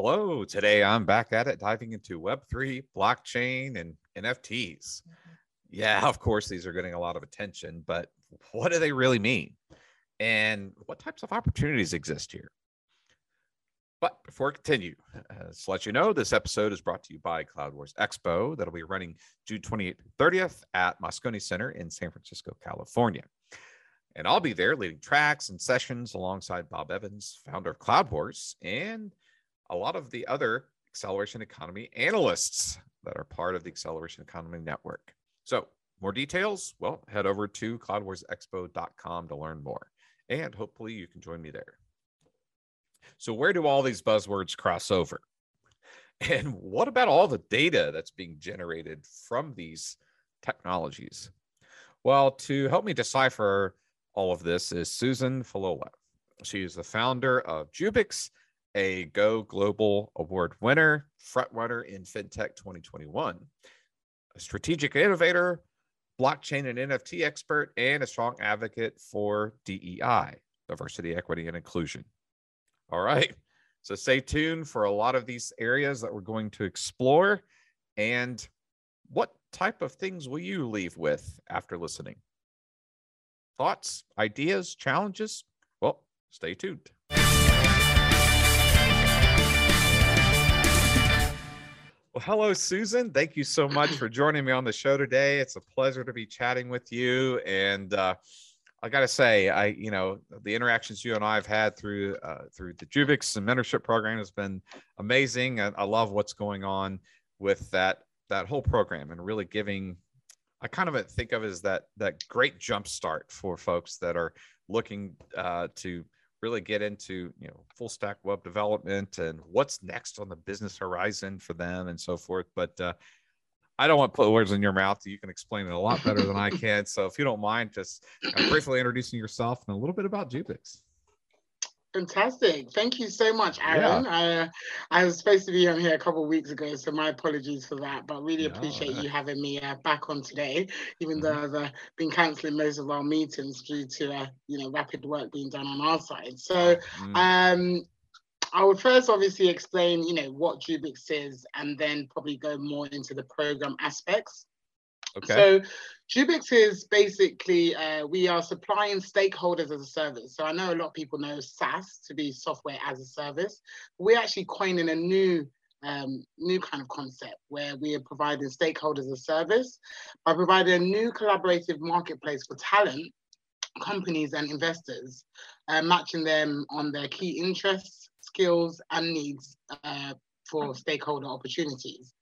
Hello, today I'm back at it, diving into Web3, blockchain, and NFTs. Yeah, of course, these are getting a lot of attention, but what do they really mean? And what types of opportunities exist here? But before I continue, just to let you know, this episode is brought to you by Cloud Wars Expo. That'll be running June 28th, 30th at Moscone Center in San Francisco, California. And I'll be there leading tracks and sessions alongside Bob Evans, founder of Cloud Wars, and a lot of the other Acceleration Economy analysts that are part of the Acceleration Economy Network. So more details, well, head over to cloudwarsexpo.com to learn more. And hopefully you can join me there. So where do all these buzzwords cross over? And what about all the data that's being generated from these technologies? Well, to help me decipher all of this is Susan Falola. She is the founder of Jubix, a Go Global Award winner, frontrunner in FinTech 2021, a strategic innovator, blockchain and NFT expert, and a strong advocate for DEI, diversity, equity, and inclusion. All right, so stay tuned for a lot of these areas that we're going to explore. And what type of things will you leave with after listening? Thoughts, ideas, challenges? Well, stay tuned. Well, hello, Susan. Thank you so much for joining me on the show today. It's a pleasure to be chatting with you. And I got to say, you know, the interactions you and I have had through through the Jubix and mentorship program has been amazing. And I love what's going on with that whole program and really giving, I kind of think of it as that great jumpstart for folks that are looking to really get into, you know, full stack web development and what's next on the business horizon for them and so forth. But I don't want to put words in your mouth. You can explain it a lot better than I can. So if you don't mind, just briefly introducing yourself and a little bit about Jubix. Fantastic. Thank you so much, Aaron. Yeah. I was supposed to be on here a couple of weeks ago, so my apologies for that, but really appreciate you having me back on today, even though I've been cancelling most of our meetings due to, you know, rapid work being done on our side. So I would first obviously explain, you know, what Jubix is, and then probably go more into the program aspects. Okay. So Jubix is basically, we are supplying stakeholders as a service. So I know a lot of people know SaaS to be software as a service. We're actually coining a new kind of concept where we are providing stakeholders a service by providing a new collaborative marketplace for talent, companies and investors, matching them on their key interests, skills and needs for stakeholder opportunities.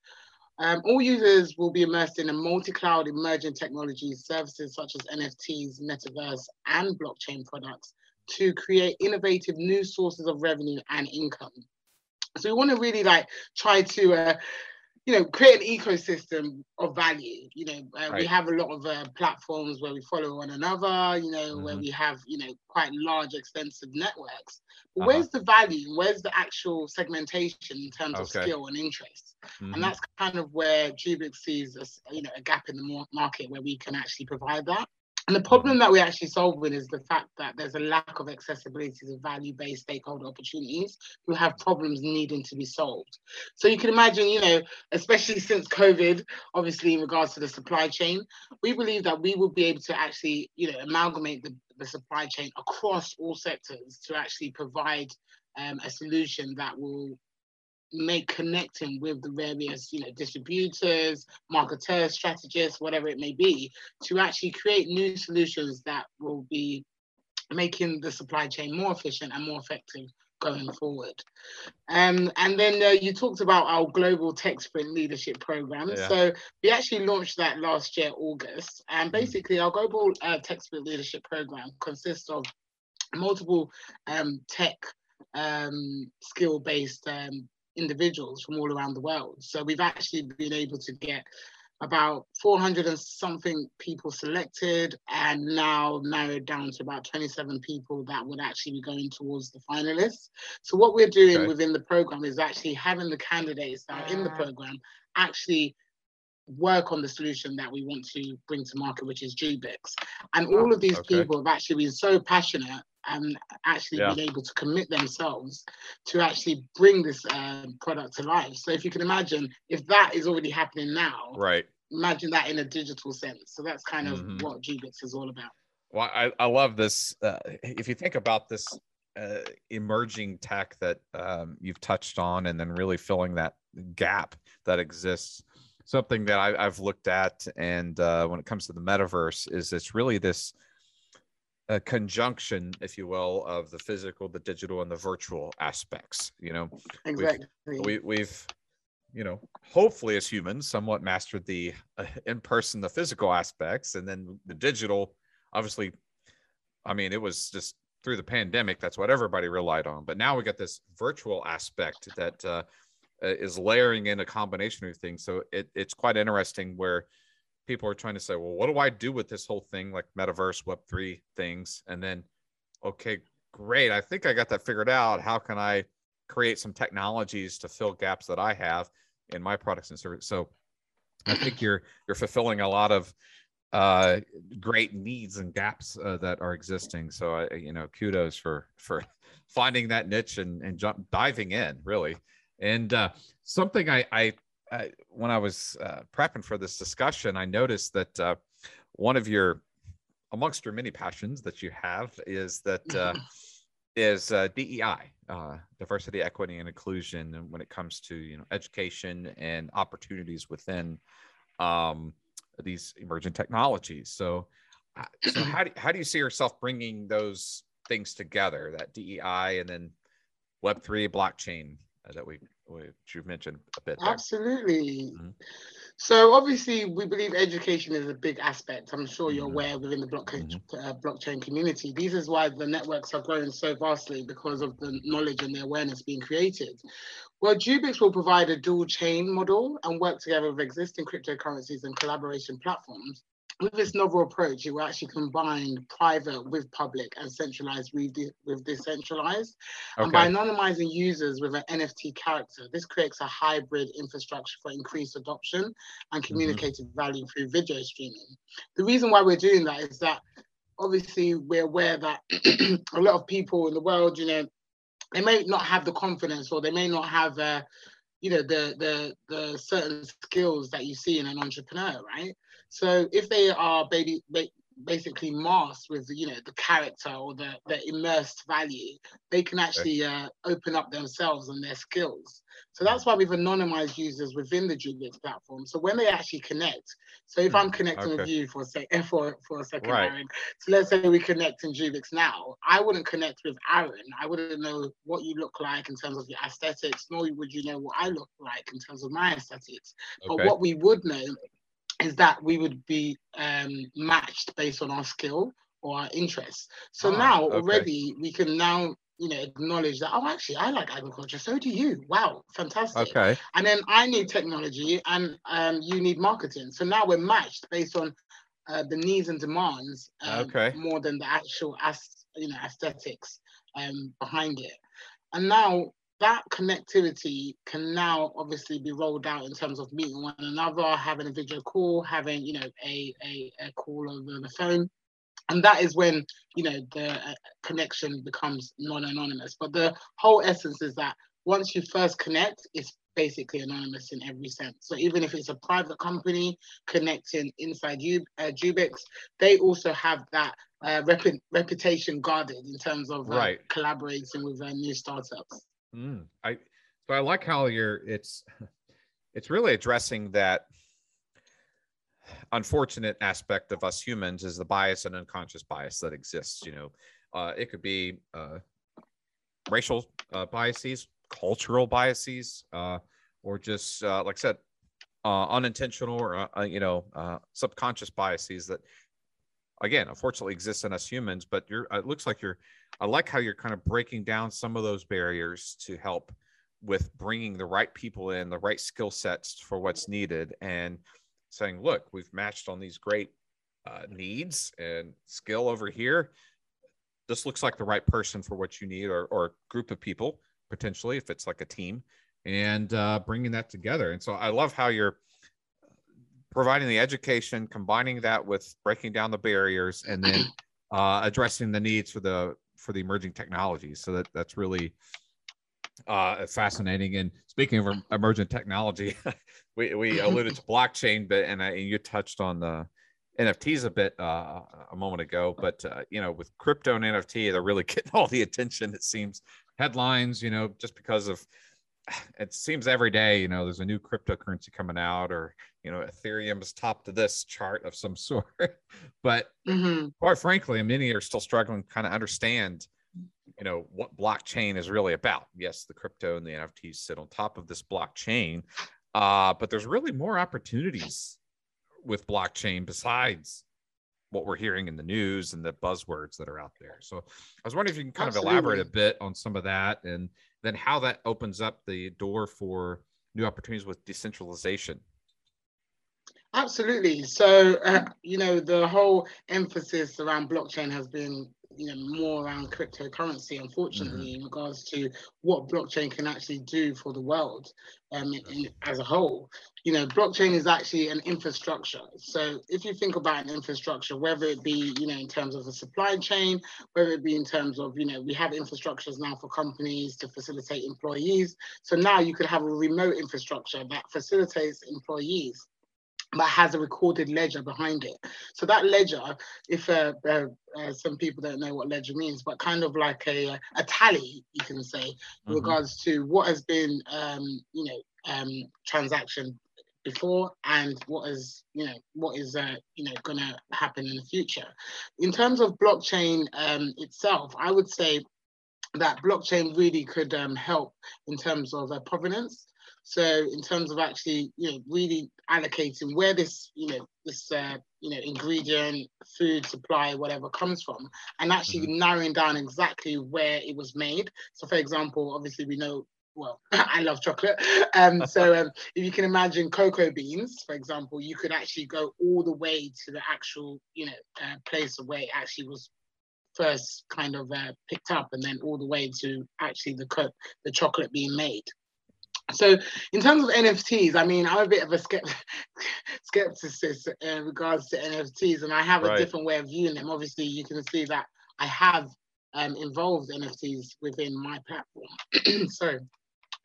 All users will be immersed in a multi-cloud emerging technology services such as NFTs, Metaverse, and blockchain products to create innovative new sources of revenue and income. So we want to really like try to, you know, create an ecosystem of value. You know, right. We have a lot of platforms where we follow one another, you know, where we have, you know, quite large, extensive networks. But where's the value? Where's the actual segmentation in terms of skill and interest? And that's kind of where Jubix sees a, you know, a gap in the market where we can actually provide that. And the problem that we're actually solving is the fact that there's a lack of accessibility to value-based stakeholder opportunities who have problems needing to be solved. So you can imagine, you know, especially since COVID, obviously in regards to the supply chain, we believe that we will be able to actually, you know, amalgamate the supply chain across all sectors to actually provide a solution that will make connecting with the various, you know, distributors, marketers, strategists, whatever it may be, to actually create new solutions that will be making the supply chain more efficient and more effective going forward. And then you talked about our global tech sprint leadership program. So we actually launched that last year, August, and basically our global tech sprint leadership program consists of multiple tech skill-based individuals from all around the world. So we've actually been able to get about 400 and something people selected and now narrowed down to about 27 people that would actually be going towards the finalists. So what we're doing within the program is actually having the candidates that are in the program actually work on the solution that we want to bring to market, which is Jubix. And all of these people have actually been so passionate and actually being able to commit themselves to actually bring this product to life. So if you can imagine, if that is already happening now, right? Imagine that in a digital sense. So that's kind of what Jubix is all about. Well, I love this. If you think about this emerging tech that you've touched on, and then really filling that gap that exists, something that I've looked at, and when it comes to the metaverse, is it's really this conjunction, if you will, of the physical, the digital, and the virtual aspects. You know, exactly. We've you know, hopefully as humans, somewhat mastered the in-person, the physical aspects, and then the digital. Obviously, I mean, it was just through the pandemic, that's what everybody relied on. But now we got this virtual aspect that is layering in a combination of things. So it's quite interesting where people are trying to say, well, what do I do with this whole thing, like metaverse, Web3 things? And then, okay, great. I think I got that figured out. How can I create some technologies to fill gaps that I have in my products and services? So I think you're fulfilling a lot of great needs and gaps that are existing. So you know, kudos for finding that niche and diving in, really. And something I when I was prepping for this discussion, I noticed that one of your, amongst your many passions that you have, is that is DEI, diversity, equity, and inclusion. And when it comes to, you know, education and opportunities within these emerging technologies. So how do you see yourself bringing those things together, that DEI and then Web3, blockchain that you've mentioned a bit there? Absolutely. Mm-hmm. So obviously we believe education is a big aspect. I'm sure you're aware within the blockchain community. This is why the networks are growing so vastly, because of the knowledge and the awareness being created. Well, Jubix will provide a dual chain model and work together with existing cryptocurrencies and collaboration platforms. With this novel approach, it will actually combine private with public and centralized with decentralized. Okay. And by anonymizing users with an NFT character, this creates a hybrid infrastructure for increased adoption and communicated value through video streaming. The reason why we're doing that is that obviously we're aware that a lot of people in the world, you know, they may not have the confidence, or they may not have you know, the certain skills that you see in an entrepreneur, right? So if they are basically masked with, you know, the character or the immersed value, they can actually open up themselves and their skills. So that's why we've anonymized users within the Jubix platform. So when they actually connect, so if I'm connecting with you for a second, right, Aaron, so let's say we connect in Jubix now, I wouldn't connect with Aaron. I wouldn't know what you look like in terms of your aesthetics, nor would you know what I look like in terms of my aesthetics. Okay. But what we would know is that we would be matched based on our skill or our interests. So already we can now, you know, acknowledge that, oh, actually, I like agriculture. So do you. Wow, fantastic. Okay. And then I need technology, and you need marketing. So now we're matched based on the needs and demands more than the actual aesthetics behind it. And now that connectivity can now obviously be rolled out in terms of meeting one another, having a video call, having, you know, a call over the phone. And that is when, you know, the connection becomes non-anonymous. But the whole essence is that once you first connect, it's basically anonymous in every sense. So even if it's a private company connecting inside Jubix, they also have that reputation guarded in terms of collaborating with new startups. So I like how it's really addressing that unfortunate aspect of us humans, is the bias and unconscious bias that exists. You know, it could be racial biases, cultural biases, or just like I said, unintentional or you know, subconscious biases that, again, unfortunately exists in us humans. But it looks like I like how you're kind of breaking down some of those barriers to help with bringing the right people in, the right skill sets for what's needed, and saying, look, we've matched on these great needs and skill over here. This looks like the right person for what you need, or group of people, potentially, if it's like a team, and bringing that together. And so I love how you're providing the education, combining that with breaking down the barriers, and then addressing the needs for the for the emerging technologies. So that's really fascinating. And speaking of emergent technology, we alluded to blockchain, but and you touched on the NFTs a bit a moment ago, but you know, with crypto and NFT, they're really getting all the attention, it seems, headlines, you know, just because of, it seems every day, you know, there's a new cryptocurrency coming out, or, you know, Ethereum is top to this chart of some sort. But quite frankly, many are still struggling to kind of understand, you know, what blockchain is really about. Yes, the crypto and the NFTs sit on top of this blockchain, but there's really more opportunities with blockchain besides what we're hearing in the news and the buzzwords that are out there. So I was wondering if you can kind of elaborate a bit on some of that, and then how that opens up the door for new opportunities with decentralization. Absolutely. So, you know, the whole emphasis around blockchain has been, you know, more around cryptocurrency, unfortunately, in regards to what blockchain can actually do for the world as a whole. You know, blockchain is actually an infrastructure. So if you think about an infrastructure, whether it be, you know, in terms of a supply chain, whether it be in terms of, you know, we have infrastructures now for companies to facilitate employees. So now you could have a remote infrastructure that facilitates employees, but has a recorded ledger behind it. So that ledger, if some people don't know what ledger means, but kind of like a tally, you can say, in regards to what has been, you know, transaction before and what is, you know, what is, you know, going to happen in the future. In terms of blockchain itself, I would say that blockchain really could help in terms of provenance. So in terms of actually, you know, really allocating where this, you know, this, you know, ingredient, food supply, whatever comes from, and actually narrowing down exactly where it was made. So for example, obviously we know, well, I love chocolate. So if you can imagine cocoa beans, for example, you could actually go all the way to the actual, you know, place where it actually was first kind of picked up, and then all the way to actually the chocolate being made. So in terms of NFTs, I mean, I'm a bit of a skepticist in regards to NFTs, and I have a different way of viewing them. Obviously, you can see that I have involved NFTs within my platform. Sorry.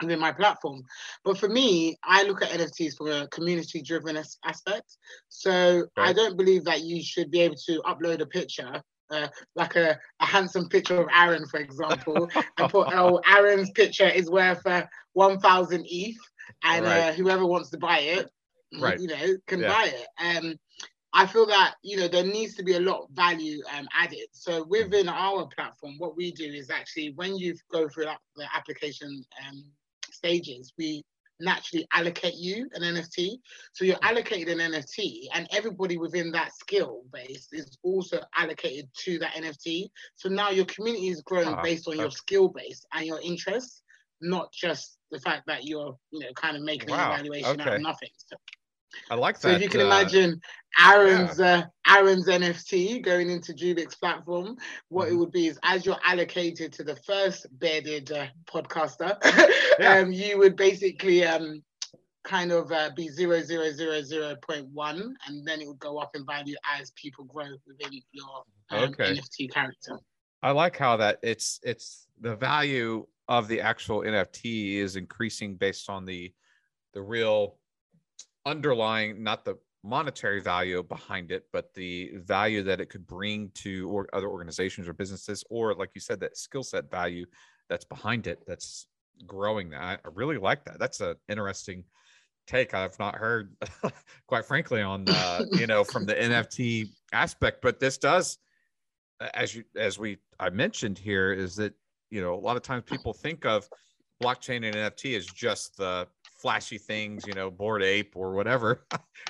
Within my platform. But for me, I look at NFTs from a community-driven aspect. So I don't believe that you should be able to upload a picture, like a handsome picture of Aaron, for example, and put, oh, Aaron's picture is worth 1,000 ETH, and whoever wants to buy it, you know, can buy it. I feel that, you know, there needs to be a lot of value added. So within our platform, what we do is actually, when you go through the application stages, we naturally allocate you an NFT. So you're allocated an NFT, and everybody within that skill base is also allocated to that NFT. So now your community is growing based on your skill base and your interests, not just the fact that you're, you know, kind of making an evaluation out of nothing. So, I like that. So if you can imagine Aaron's Aaron's NFT going into Jubix platform, what it would be is, as you're allocated to the first bedded podcaster, you would basically kind of be 0.000.1, and then it would go up in value as people grow within your NFT character. I like how that it's the value of the actual NFT is increasing based on the real underlying, not the monetary value behind it, but the value that it could bring to or other organizations or businesses, or like you said, that skill set value that's behind it, that's growing. That I really like that. That's an interesting take. I've not heard, quite frankly, on you know, from the NFT aspect, but this does, as I mentioned here, is that, you know, a lot of times people think of blockchain and NFT as just the flashy things, you know, Bored Ape or whatever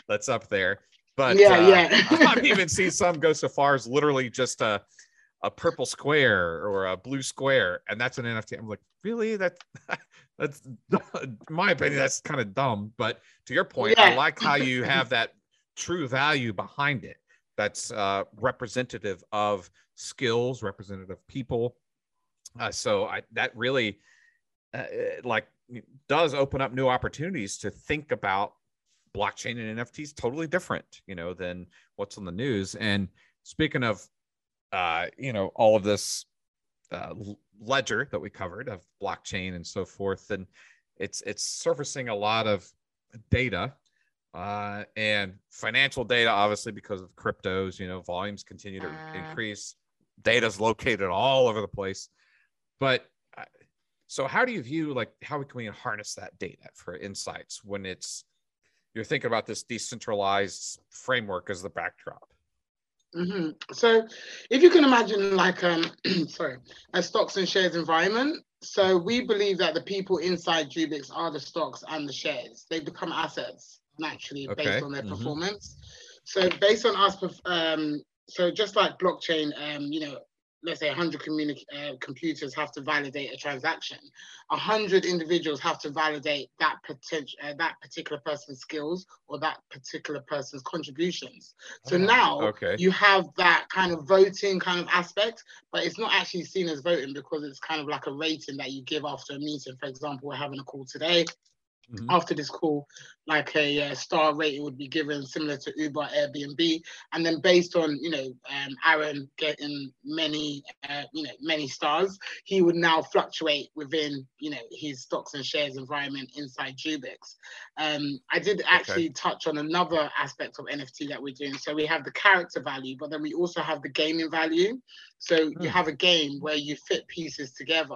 that's up there, but I've even seen some go so far as literally just a purple square or a blue square, and that's an NFT. I'm like, really? That's in my opinion, that's kind of dumb. But to your point, I like how you have that true value behind it. That's representative of skills, representative of people. So that really does open up new opportunities to think about blockchain and NFTs totally different, you know, than what's on the news. And speaking of, you know, all of this ledger that we covered of blockchain and so forth. And it's surfacing a lot of data and financial data, obviously, because of cryptos, you know, volumes continue to increase. Data's located all over the place. But so how do you view, like, how can we harness that data for insights when it's, you're thinking about this decentralized framework as the backdrop? Mm-hmm. So if you can imagine, like, a stocks and shares environment. So we believe that the people inside Jubix are the stocks and the shares. They become assets naturally based on their performance. So based on us, so just like blockchain, you know, let's say 100 computers have to validate a transaction. 100 individuals have to validate that that particular person's skills or that particular person's contributions. So now you have that kind of voting kind of aspect, but it's not actually seen as voting because it's kind of like a rating that you give after a meeting. For example, we're having a call today. After this call, like a star rating would be given, similar to Uber, Airbnb, and then based on, you know, Aaron getting many stars, he would now fluctuate within, you know, his stocks and shares environment inside Jubix. I did actually touch on another aspect of NFT that we're doing. So we have the character value, but then we also have the gaming value. So you have a game where you fit pieces together,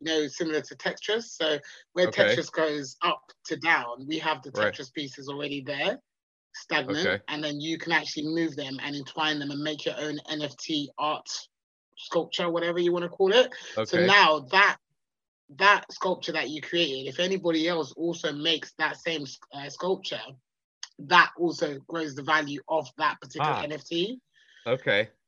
you know, similar to Tetris. So where Tetris goes up to down, we have the Tetris pieces already there, stagnant, and then you can actually move them and entwine them and make your own NFT art, sculpture, whatever you want to call it. So now that sculpture that you created, if anybody else also makes that same sculpture, that also grows the value of that particular NFT.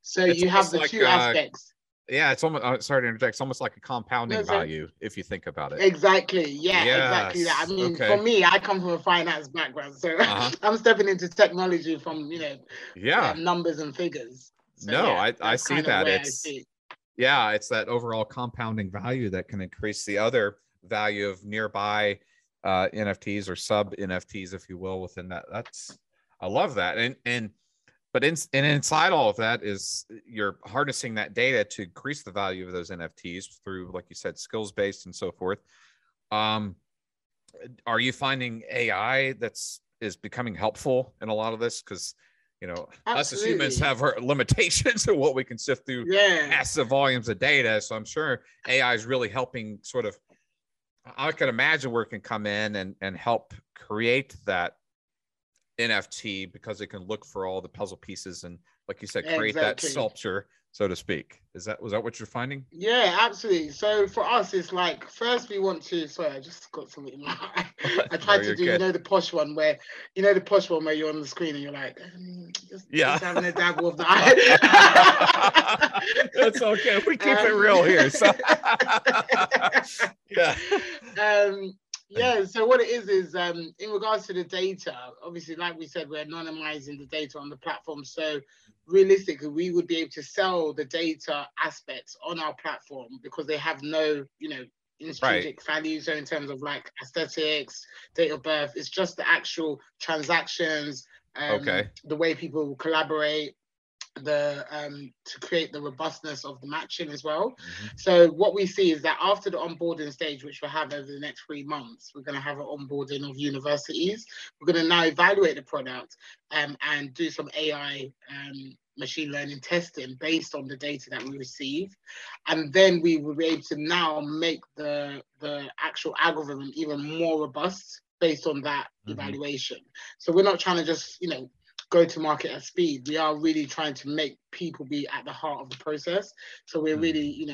So it's you have the like, two aspects. Yeah, it's almost, sorry to interject, it's almost like a compounding value if you think about it. Exactly, yeah, exactly that. I mean, for me, I come from a finance background, so I'm stepping into technology from, you know, numbers and figures. So, I see that. It's that overall compounding value that can increase the other value of nearby NFTs or sub-NFTs, if you will, within that. I love that. But inside all of that is you're harnessing that data to increase the value of those NFTs through, like you said, skills-based and so forth. Are you finding AI is becoming helpful in a lot of this? Because, you know, us as humans have our limitations of what we can sift through massive volumes of data. So I'm sure AI is really helping sort of, I could imagine where it can come in and help create that NFT because it can look for all the puzzle pieces and, like you said, create that sculpture, so to speak. Was that what you're finding? Yeah, absolutely. So for us, it's like first we want to. Sorry, I just got something in my eye. I tried to do the posh one where you're on the screen and you're like, just having a dabble of the eye. That's okay. We keep it real here. So. Yeah, so what it is in regards to the data, obviously, like we said, we're anonymizing the data on the platform. So realistically, we would be able to sell the data aspects on our platform because they have no, you know, intrinsic value. So in terms of like aesthetics, date of birth, it's just the actual transactions, the way people will collaborate, to create the robustness of the matching as well. So what we see is that after the onboarding stage, which we'll have over the next 3 months, we're going to have an onboarding of universities. We're going to now evaluate the product and do some AI machine learning testing based on the data that we receive. And then we will be able to now make the actual algorithm even more robust based on that evaluation. So we're not trying to just, you know, go to market at speed. We are really trying to make people be at the heart of the process. So we're really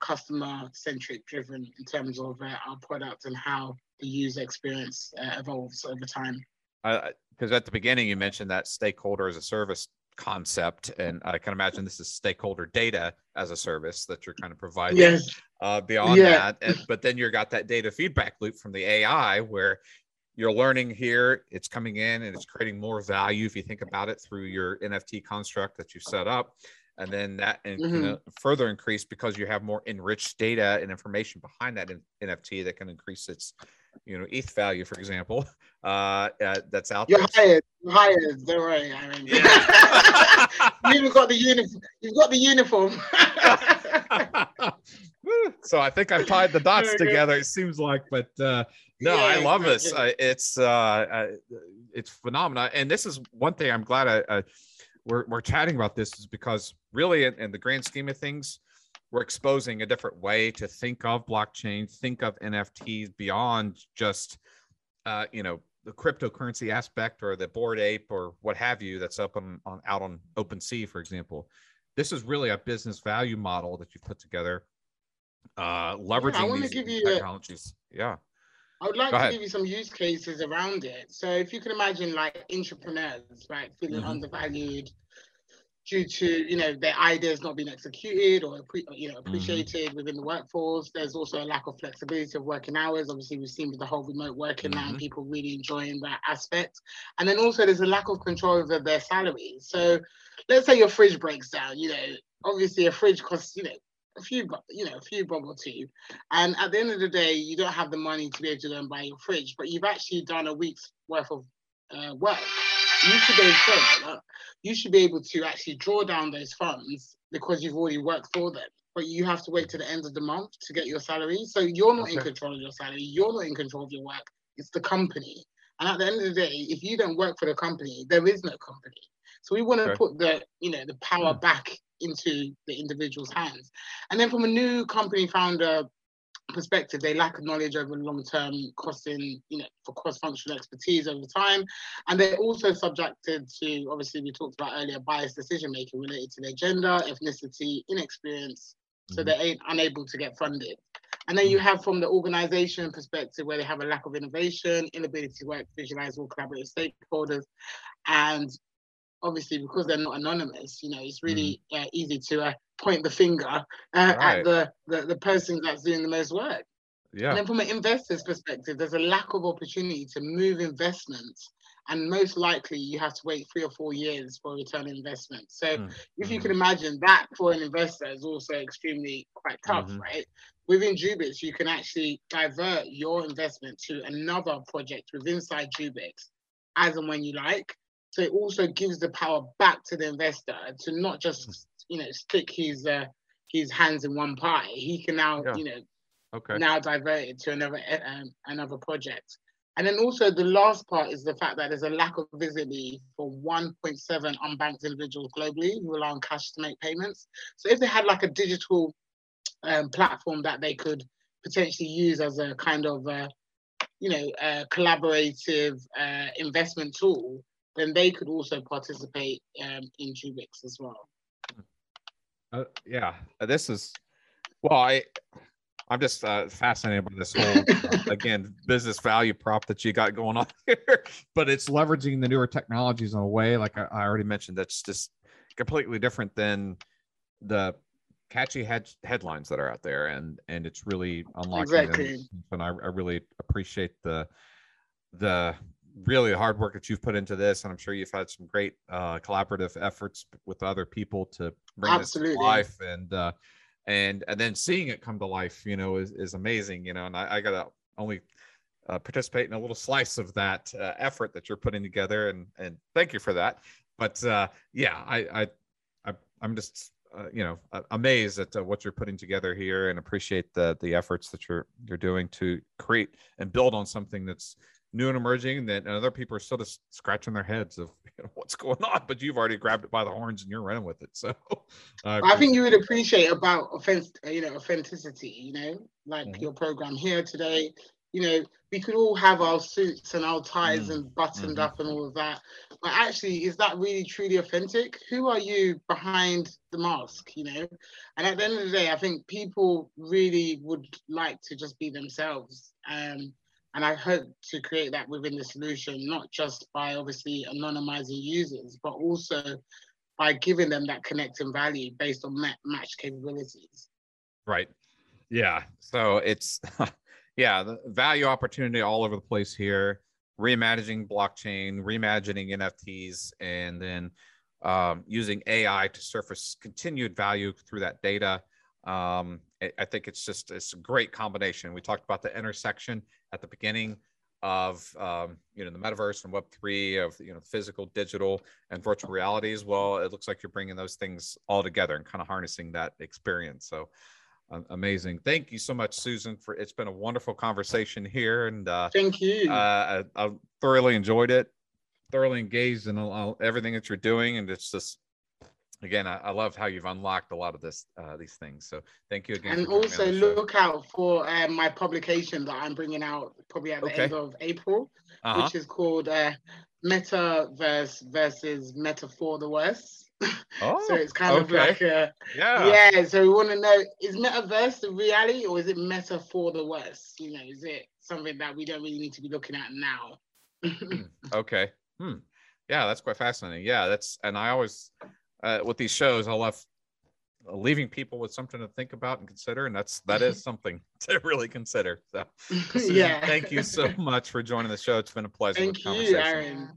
customer centric driven in terms of our product and how the user experience evolves over time. Because at the beginning, you mentioned that stakeholder as a service concept, and I can imagine this is stakeholder data as a service that you're kind of providing beyond that. But then you got that data feedback loop from the AI where you're learning here, it's coming in and it's creating more value if you think about it through your NFT construct that you set up. And then that can further increase because you have more enriched data and information behind that NFT that can increase its, you know, ETH value, for example, that's out there. You're hired, don't worry, Aaron. You've got the uniform. So I think I've tied the dots together, it seems like, but no, I love this. It's phenomenal. And this is one thing I'm glad we're chatting about this, is because really in the grand scheme of things, we're exposing a different way to think of blockchain, think of NFTs beyond just, the cryptocurrency aspect or the Bored Ape or what have you that's up out on OpenSea, for example. This is really a business value model that you put together, leveraging these technologies. I would like to give you some use cases around it. So if you can imagine like entrepreneurs, right, feeling undervalued due to, their ideas not being executed or, appreciated within the workforce. There's also a lack of flexibility of working hours. Obviously, we've seen with the whole remote working now and people really enjoying that aspect. And then also there's a lack of control over their salary. So let's say your fridge breaks down, obviously a fridge costs, a few bob or two. And at the end of the day, you don't have the money to be able to go and buy your fridge, but you've actually done a week's worth of work. You should be able to actually draw down those funds because you've already worked for them, but you have to wait to the end of the month to get your salary. So you're not in control of your salary. You're not in control of your work. It's the company. And at the end of the day, if you don't work for the company, there is no company. So we want to put the power back into the individual's hands. And then from a new company founder perspective, they lack knowledge over long-term costing, for cross-functional expertise over time. And they're also subjected to, obviously, we talked about earlier, biased decision-making related to their gender, ethnicity, inexperience, so they're unable to get funded. And then you have from the organization perspective where they have a lack of innovation, inability to work, visualize all collaborative stakeholders, and obviously because they're not anonymous, it's really easy to point the finger at the person that's doing the most work. Yeah. And then from an investor's perspective, there's a lack of opportunity to move investments. And most likely you have to wait 3 or 4 years for a return on investment. So if you can imagine that for an investor is also extremely quite tough, right? Within Jubix, you can actually divert your investment to another project within Jubix as and when you like. So it also gives the power back to the investor to not just, stick his hands in one pie. He can now, now divert it to another project. And then also the last part is the fact that there's a lack of visibility for 1.7 unbanked individuals globally who rely on cash to make payments. So if they had like a digital platform that they could potentially use as a kind of, collaborative investment tool, then they could also participate in Jubix as well. This is, I'm just fascinated by this whole, again, business value prop that you got going on here, but it's leveraging the newer technologies in a way, like I already mentioned, that's just completely different than the catchy headlines that are out there. And it's really unlocking them. And I really appreciate the really hard work that you've put into this, and I'm sure you've had some great collaborative efforts with other people to bring this to life, and then seeing it come to life, is amazing, and I gotta only participate in a little slice of that effort that you're putting together, and thank you for that, but I'm just amazed at what you're putting together here, and appreciate the efforts that you're doing to create and build on something that's new and emerging, that other people are still just scratching their heads of what's going on, but you've already grabbed it by the horns and you're running with it. So I think you would appreciate about authenticity, like your program here today, we could all have our suits and our ties and buttoned up and all of that, but actually, is that really truly authentic? Who are you behind the mask, And at the end of the day, I think people really would like to just be themselves. And I hope to create that within the solution, not just by obviously anonymizing users, but also by giving them that connecting value based on match capabilities. Right. Yeah. So it's, the value opportunity all over the place here, reimagining blockchain, reimagining NFTs, and then using AI to surface continued value through that data. I think it's a great combination. We talked about the intersection at the beginning of the metaverse and Web3 of physical, digital, and virtual reality as well. It looks like you're bringing those things all together and kind of harnessing that experience. So Amazing. Thank you so much, Susan, for it's been a wonderful conversation here. And thank you. I thoroughly enjoyed it, thoroughly engaged in everything that you're doing. And it's just, again, I love how you've unlocked a lot of this, these things. So thank you again. And also look out for my publication that I'm bringing out probably at the end of April, which is called Metaverse versus Metaphor for the Worse. Oh, so it's kind of like a, so we want to know, is metaverse the reality or is it meta for the worse? You know, is it something that we don't really need to be looking at now? Yeah, that's quite fascinating. Yeah, that's, and I always, with these shows, I love leaving people with something to think about and consider. And that is something to really consider. So Susan, thank you so much for joining the show. It's been a pleasure. Thank you, Aaron.